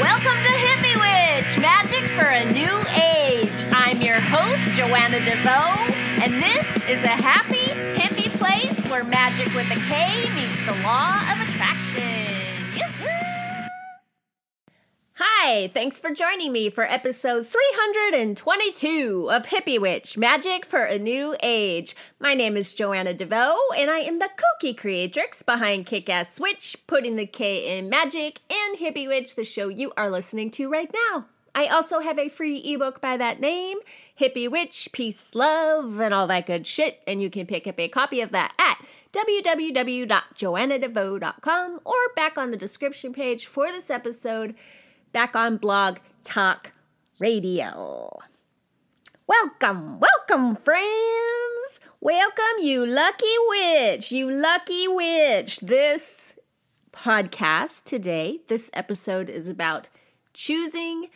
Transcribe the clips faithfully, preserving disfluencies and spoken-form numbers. Welcome to Hippie Witch, Magic for a New Age. I'm your host, Joanna DeVoe, and this is a happy, hippie place where magic with a K meets the law of attraction. Yoo-hoo! Hi, thanks for joining me for episode three hundred twenty-two of Hippie Witch, Magic for a New Age. My name is Joanna DeVoe, and I am the kooky creatrix behind Kick-Ass Witch, putting the K in magic, and Hippie Witch, the show you are listening to right now. I also have a free ebook by that name, Hippie Witch, Peace, Love, and all that good shit, and you can pick up a copy of that at w w w dot joanna devoe dot com or back on the description page for this episode, back on Blog Talk Radio. Welcome, welcome, friends. Welcome, you lucky witch, you lucky witch. This podcast today, this episode is about choosing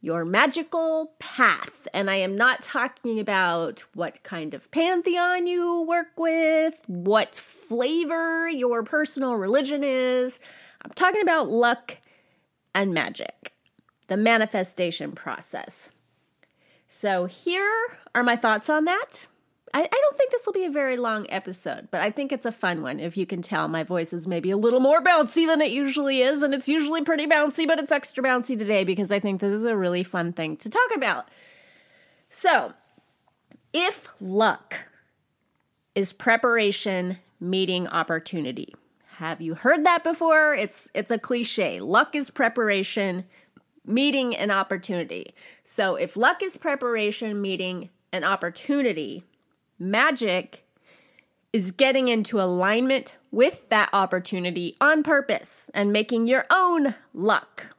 your magical path. And I am not talking about what kind of pantheon you work with, what flavor your personal religion is. I'm talking about luck and magic, the manifestation process. So here are my thoughts on that. I, I don't think this will be a very long episode, but I think it's a fun one. If you can tell, my voice is maybe a little more bouncy than it usually is, and it's usually pretty bouncy, but it's extra bouncy today because I think this is a really fun thing to talk about. So, if luck is preparation meeting opportunity. Have you heard that before? It's it's a cliche. Luck is preparation meeting an opportunity. So if luck is preparation meeting an opportunity, magic is getting into alignment with that opportunity on purpose and making your own luck.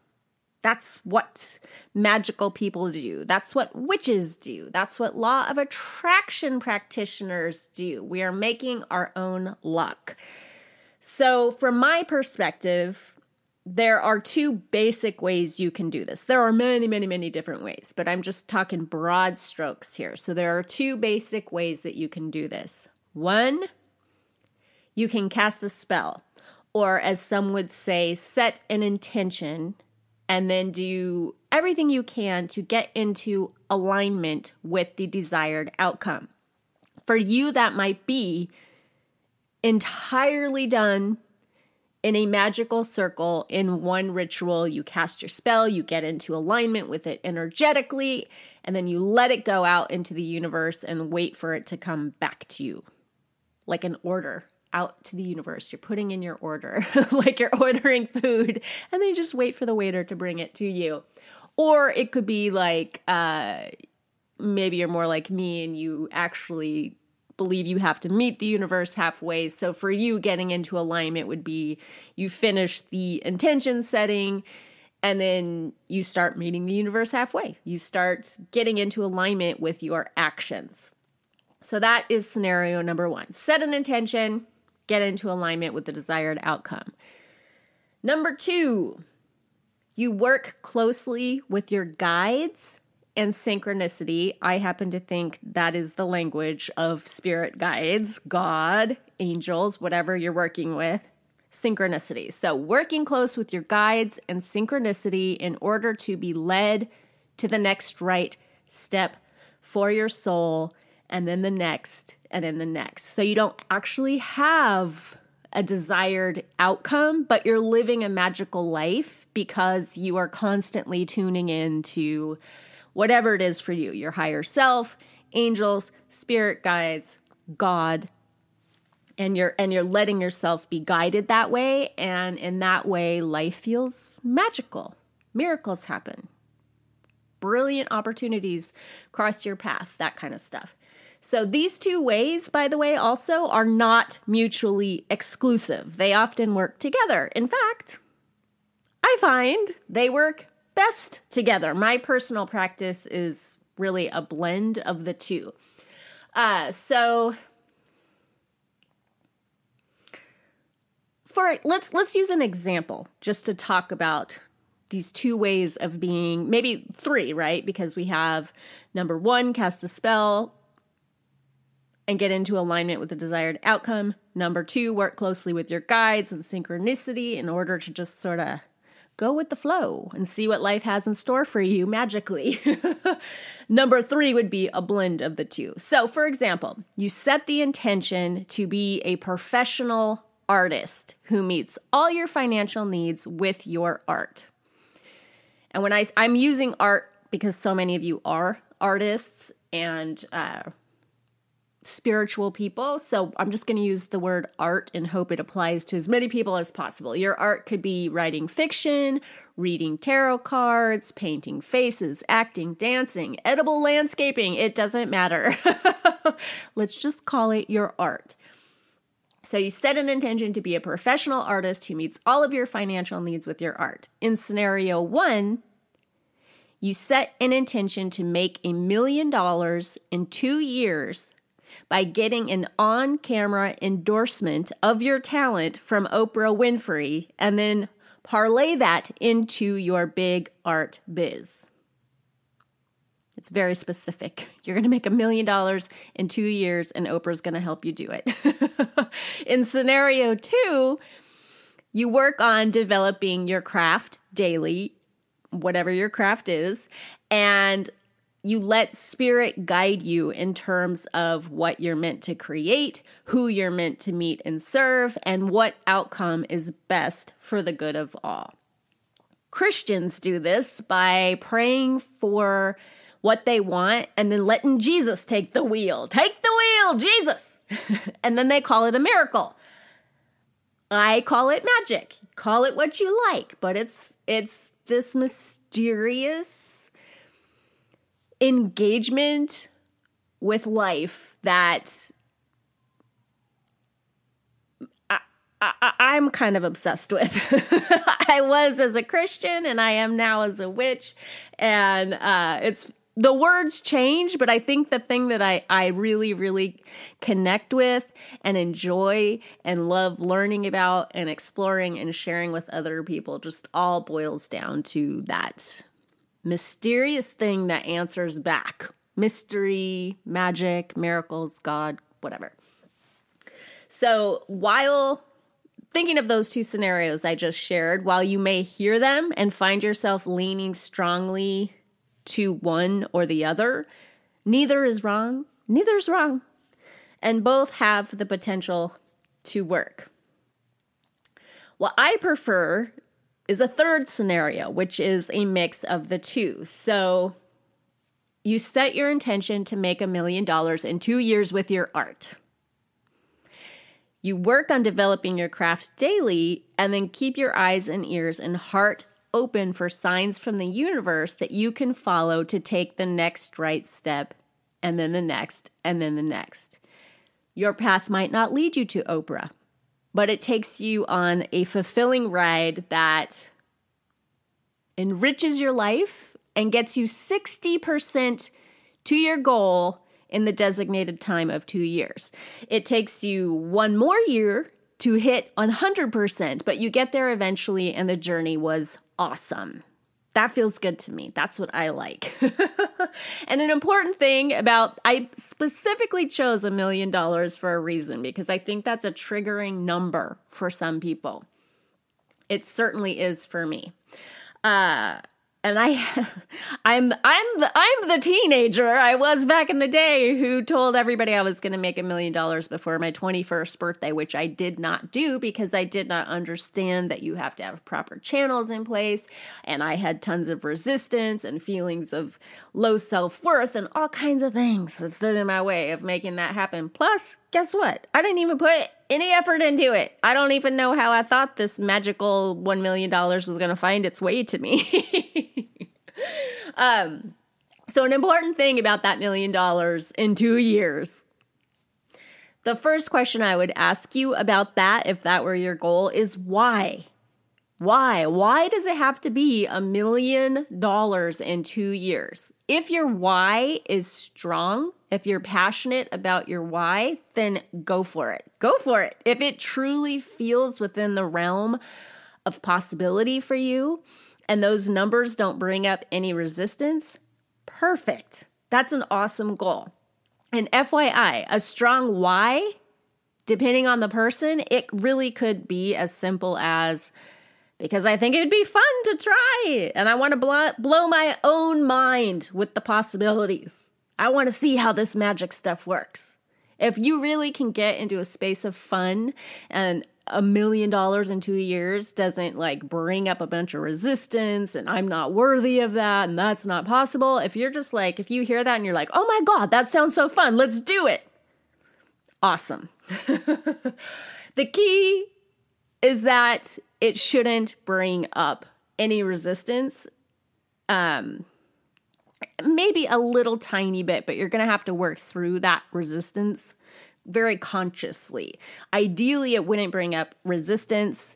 That's what magical people do. That's what witches do. That's what law of attraction practitioners do. We are making our own luck. So from my perspective, there are two basic ways you can do this. There are many, many, many different ways, but I'm just talking broad strokes here. So there are two basic ways that you can do this. One, you can cast a spell, or as some would say, set an intention and then do everything you can to get into alignment with the desired outcome. For you, that might be entirely done in a magical circle in one ritual. You cast your spell, you get into alignment with it energetically, and then you let it go out into the universe and wait for it to come back to you. Like an order out to the universe. You're putting in your order, like you're ordering food, and then you just wait for the waiter to bring it to you. Or it could be like, uh, maybe you're more like me and you actually believe you have to meet the universe halfway. So for you, getting into alignment would be you finish the intention setting and then you start meeting the universe halfway. You start getting into alignment with your actions. So that is scenario number one. Set an intention, get into alignment with the desired outcome. Number two, you work closely with your guides and synchronicity. I happen to think that is the language of spirit guides, God, angels, whatever you're working with, synchronicity. So working close with your guides and synchronicity in order to be led to the next right step for your soul, and then the next, and then the next. So you don't actually have a desired outcome, but you're living a magical life because you are constantly tuning in to whatever it is for you, your higher self, angels, spirit guides, God, and you're and you're letting yourself be guided that way. And in that way, life feels magical. Miracles happen. Brilliant opportunities cross your path, that kind of stuff. So these two ways, by the way, also are not mutually exclusive. They often work together. In fact, I find they work best together. My personal practice is really a blend of the two. Uh, so, for let's let's use an example just to talk about these two ways of being, maybe three, right? Because we have number one, cast a spell and get into alignment with the desired outcome. Number two, work closely with your guides and synchronicity in order to just sort of Go with the flow and see what life has in store for you magically. Number three would be a blend of the two. So, for example, you set the intention to be a professional artist who meets all your financial needs with your art. And when I, I'm using art because so many of you are artists and uh, spiritual people. So I'm just going to use the word art and hope it applies to as many people as possible. Your art could be writing fiction, reading tarot cards, painting faces, acting, dancing, edible landscaping. It doesn't matter. Let's just call it your art. So you set an intention to be a professional artist who meets all of your financial needs with your art. In scenario one, you set an intention to make a million dollars in two years by getting an on-camera endorsement of your talent from Oprah Winfrey and then parlay that into your big art biz. It's very specific. You're going to make a million dollars in two years and Oprah's going to help you do it. In scenario two, you work on developing your craft daily, whatever your craft is, and you let spirit guide you in terms of what you're meant to create, who you're meant to meet and serve, and what outcome is best for the good of all. Christians do this by praying for what they want and then letting Jesus take the wheel. Take the wheel, Jesus! And then they call it a miracle. I call it magic. Call it what you like, but it's it's this mysterious engagement with life that I, I, I'm kind of obsessed with. I was as a Christian and I am now as a witch. And uh, it's the words change, but I think the thing that I, I really, really connect with and enjoy and love learning about and exploring and sharing with other people just all boils down to that mysterious thing that answers back. Mystery, magic, miracles, God, whatever. So while thinking of those two scenarios I just shared, while you may hear them and find yourself leaning strongly to one or the other, neither is wrong. Neither is wrong. And both have the potential to work. What I prefer is a third scenario, which is a mix of the two. So you set your intention to make a million dollars in two years with your art. You work on developing your craft daily and then keep your eyes and ears and heart open for signs from the universe that you can follow to take the next right step and then the next and then the next. Your path might not lead you to Oprah, but it takes you on a fulfilling ride that enriches your life and gets you sixty percent to your goal in the designated time of two years. It takes you one more year to hit one hundred percent, but you get there eventually and the journey was awesome. That feels good to me. That's what I like. And an important thing about, I specifically chose a million dollars for a reason because I think that's a triggering number for some people. It certainly is for me. Uh, and I, I'm, I'm the, I'm the teenager I was back in the day who told everybody I was going to make a million dollars before my twenty-first birthday, which I did not do because I did not understand that you have to have proper channels in place. And I had tons of resistance and feelings of low self-worth and all kinds of things that stood in my way of making that happen. Plus, guess what? I didn't even put any effort into it. I don't even know how I thought this magical one million dollars was going to find its way to me. um, so an important thing about that million dollars in two years. The first question I would ask you about that, if that were your goal, is why? Why? Why does it have to be a million dollars in two years? If your why is strong, if you're passionate about your why, then go for it. Go for it. If it truly feels within the realm of possibility for you and those numbers don't bring up any resistance, perfect. That's an awesome goal. And F Y I, a strong why, depending on the person, it really could be as simple as because I think it'd be fun to try. And I want to blow, blow my own mind with the possibilities. I want to see how this magic stuff works. If you really can get into a space of fun and a million dollars in two years doesn't like bring up a bunch of resistance and I'm not worthy of that and that's not possible. If you're just like, if you hear that and you're like, oh my God, that sounds so fun. Let's do it. Awesome. The key is that it shouldn't bring up any resistance. Um, maybe a little tiny bit, but you're going to have to work through that resistance very consciously. Ideally, it wouldn't bring up resistance,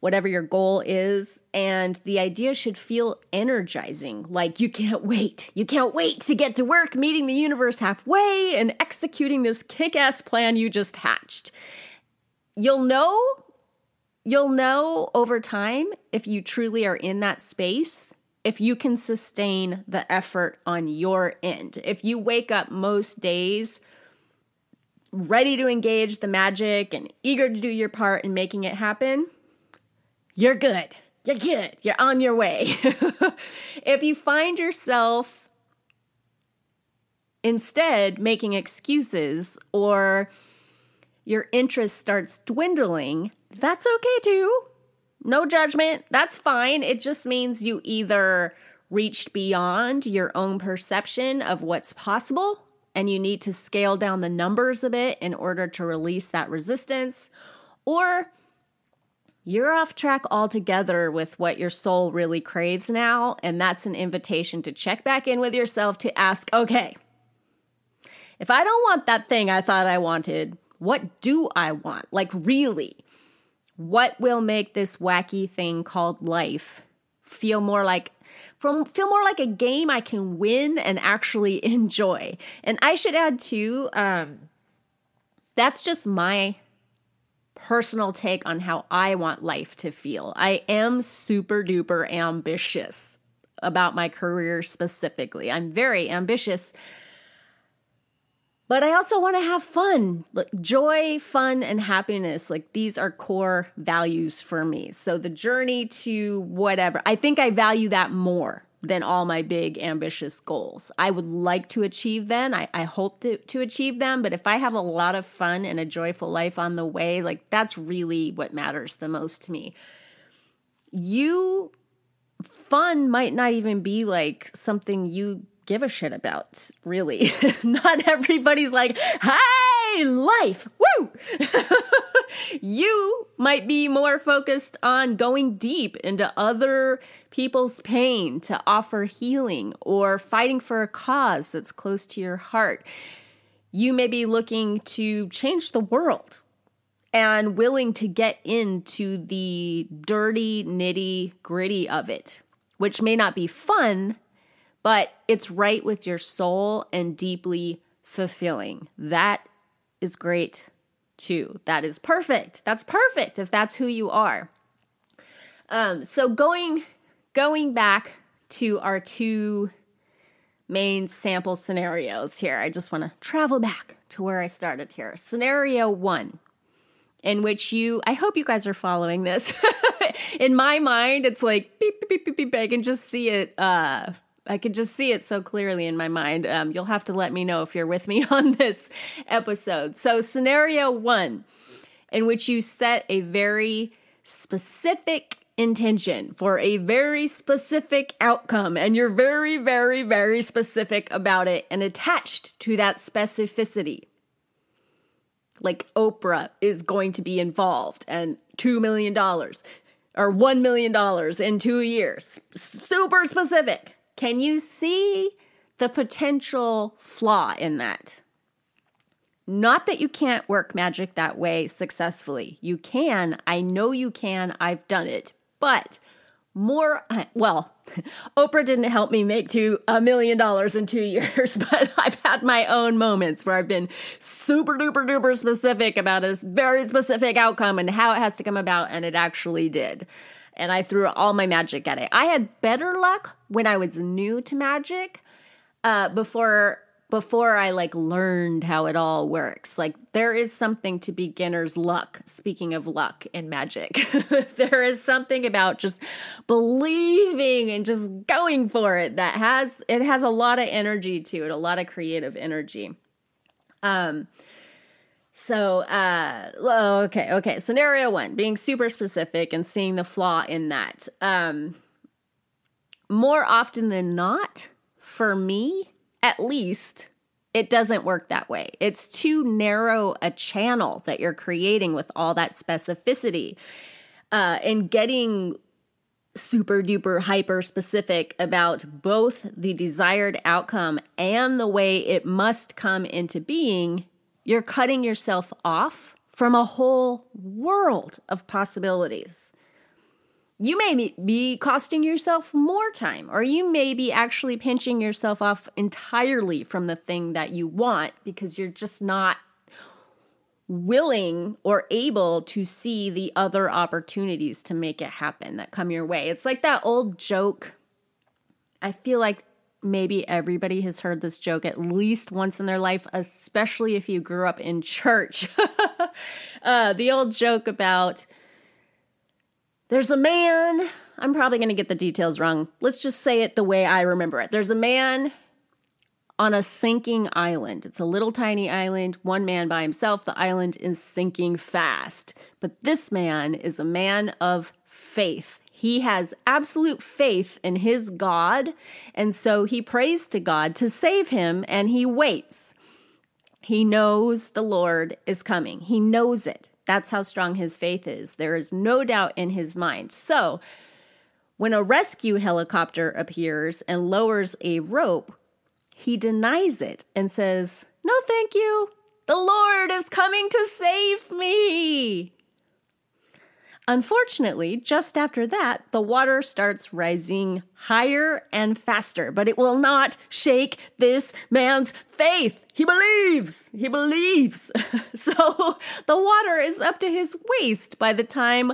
whatever your goal is. And the idea should feel energizing, like you can't wait. You can't wait to get to work, meeting the universe halfway and executing this kick-ass plan you just hatched. You'll know, you'll know over time if you truly are in that space, if you can sustain the effort on your end. If you wake up most days ready to engage the magic and eager to do your part in making it happen, you're good. You're good. You're on your way. If you find yourself instead making excuses or your interest starts dwindling, that's okay too. No judgment. That's fine. It just means you either reached beyond your own perception of what's possible and you need to scale down the numbers a bit in order to release that resistance, or you're off track altogether with what your soul really craves now, and that's an invitation to check back in with yourself to ask, okay, if I don't want that thing I thought I wanted, what do I want? Like really, what will make this wacky thing called life feel more like From, feel more like a game I can win and actually enjoy? And I should add too, um, that's just my personal take on how I want life to feel. I am super duper ambitious about my career specifically. I'm very ambitious, but I also want to have fun. Like joy, fun, and happiness. Like these are core values for me. So the journey to whatever, I think I value that more than all my big ambitious goals. I would like to achieve them. I, I hope to, to achieve them. But if I have a lot of fun and a joyful life on the way, like that's really what matters the most to me. You, fun might not even be like something you give a shit about, really. Not everybody's like, hey, life, woo! You might be more focused on going deep into other people's pain to offer healing or fighting for a cause that's close to your heart. You may be looking to change the world and willing to get into the dirty, nitty gritty of it, which may not be fun, but it's right with your soul and deeply fulfilling. That is great too. That is perfect. That's perfect if that's who you are. Um, so going, going back to our two main sample scenarios here, I just want to travel back to where I started here. Scenario one, in which you, I hope you guys are following this. In my mind, it's like beep, beep, beep, beep, beep, I can just see it, uh, I could just see it so clearly in my mind. Um, you'll have to let me know if you're with me on this episode. So scenario one, in which you set a very specific intention for a very specific outcome, and you're very, very, very specific about it and attached to that specificity. Like Oprah is going to be involved and two million dollars or one million dollars in two years. Super specific. Can you see the potential flaw in that? Not that you can't work magic that way successfully. You can. I know you can. I've done it. But more, well, Oprah didn't help me make two, a million dollars in two years, but I've had my own moments where I've been super duper duper specific about a very specific outcome and how it has to come about, and it actually did. And I threw all my magic at it. I had better luck when I was new to magic, uh, before before I like learned how it all works. Like there is something to beginner's luck. Speaking of luck and magic, there is something about just believing and just going for it that has, it has a lot of energy to it, a lot of creative energy. Um, So, uh, okay, okay. Scenario one, being super specific and seeing the flaw in that. Um, more often than not, for me, at least, it doesn't work that way. It's too narrow a channel that you're creating with all that specificity, uh, and getting super duper hyper specific about both the desired outcome and the way it must come into being. You're cutting yourself off from a whole world of possibilities. You may be costing yourself more time, or you may be actually pinching yourself off entirely from the thing that you want because you're just not willing or able to see the other opportunities to make it happen that come your way. It's like that old joke. I feel like maybe everybody has heard this joke at least once in their life, especially if you grew up in church. uh, the old joke about there's a man, I'm probably going to get the details wrong. Let's just say it the way I remember it. There's a man on a sinking island. It's a little tiny island, one man by himself. The island is sinking fast. But this man is a man of faith. He has absolute faith in his God, and so he prays to God to save him, and he waits. He knows the Lord is coming. He knows it. That's how strong his faith is. There is no doubt in his mind. So when a rescue helicopter appears and lowers a rope, he denies it and says, "No, thank you. The Lord is coming to save me." Unfortunately, just after that, the water starts rising higher and faster, but it will not shake this man's faith. He believes. He believes. So the water is up to his waist by the time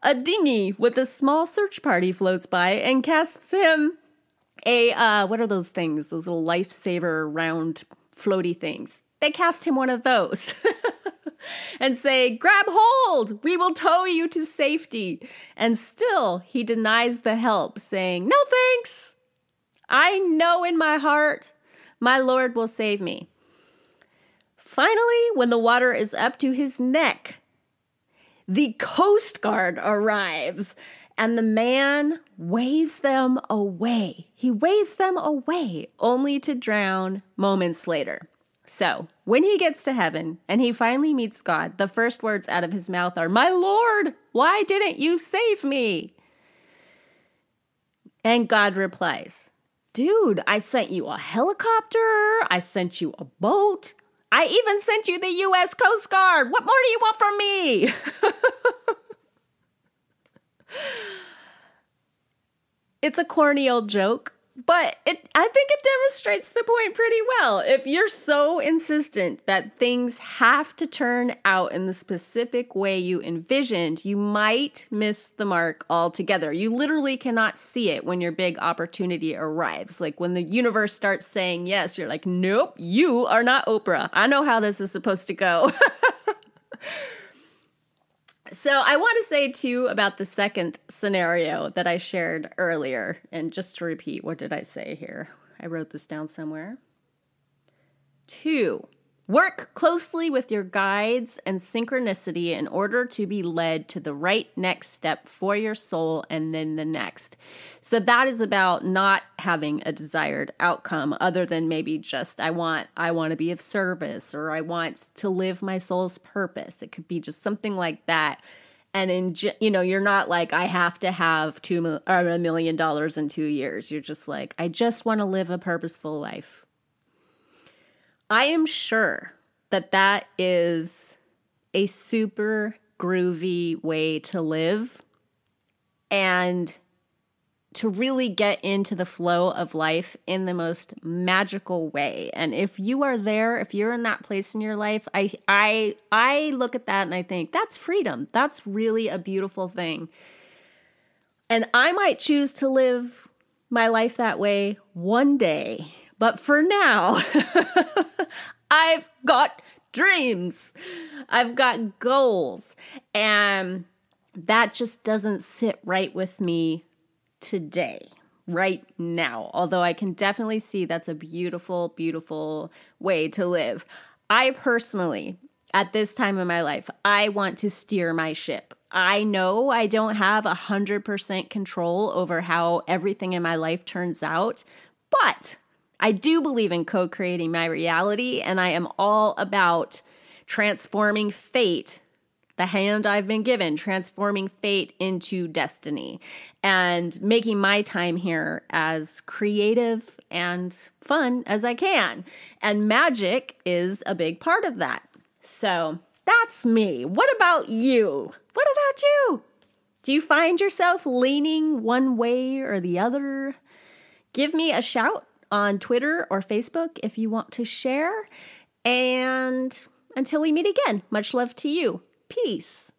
a dinghy with a small search party floats by and casts him a, uh, what are those things? Those little lifesaver round floaty things. They cast him one of those. And say, "Grab hold, we will tow you to safety." And still he denies the help, saying, "No thanks. I know in my heart, my Lord will save me." Finally, when the water is up to his neck, the Coast Guard arrives and the man waves them away. He waves them away only to drown moments later. So when he gets to heaven and he finally meets God, the first words out of his mouth are, "My Lord, why didn't you save me?" And God replies, "Dude, I sent you a helicopter. I sent you a boat. I even sent you the U S Coast Guard. What more do you want from me?" It's a corny old joke. But it, I think it demonstrates the point pretty well. If you're so insistent that things have to turn out in the specific way you envisioned, you might miss the mark altogether. You literally cannot see it when your big opportunity arrives. Like when the universe starts saying yes, you're like, "Nope, you are not Oprah. I know how this is supposed to go." So I want to say, too, about the second scenario that I shared earlier. And just to repeat, what did I say here? I wrote this down somewhere. Two, work closely with your guides and synchronicity in order to be led to the right next step for your soul and then the next. So that is about not having a desired outcome other than maybe just I want I want to be of service, or I want to live my soul's purpose. It could be just something like that. And in, you know, you're not like, I have to have two or a million dollars in two years. You're just like, I just want to live a purposeful life. I am sure that that is a super groovy way to live and to really get into the flow of life in the most magical way. And if you are there, if you're in that place in your life, I I I look at that and I think that's freedom. That's really a beautiful thing. And I might choose to live my life that way one day. But for now, I've got dreams. I've got goals. And that just doesn't sit right with me today, right now. Although I can definitely see that's a beautiful, beautiful way to live. I personally, at this time in my life, I want to steer my ship. I know I don't have one hundred percent control over how everything in my life turns out, but I do believe in co-creating my reality, and I am all about transforming fate, the hand I've been given, transforming fate into destiny, and making my time here as creative and fun as I can. And magic is a big part of that. So that's me. What about you? What about you? Do you find yourself leaning one way or the other? Give me a shout on Twitter or Facebook if you want to share. And until we meet again, much love to you. Peace.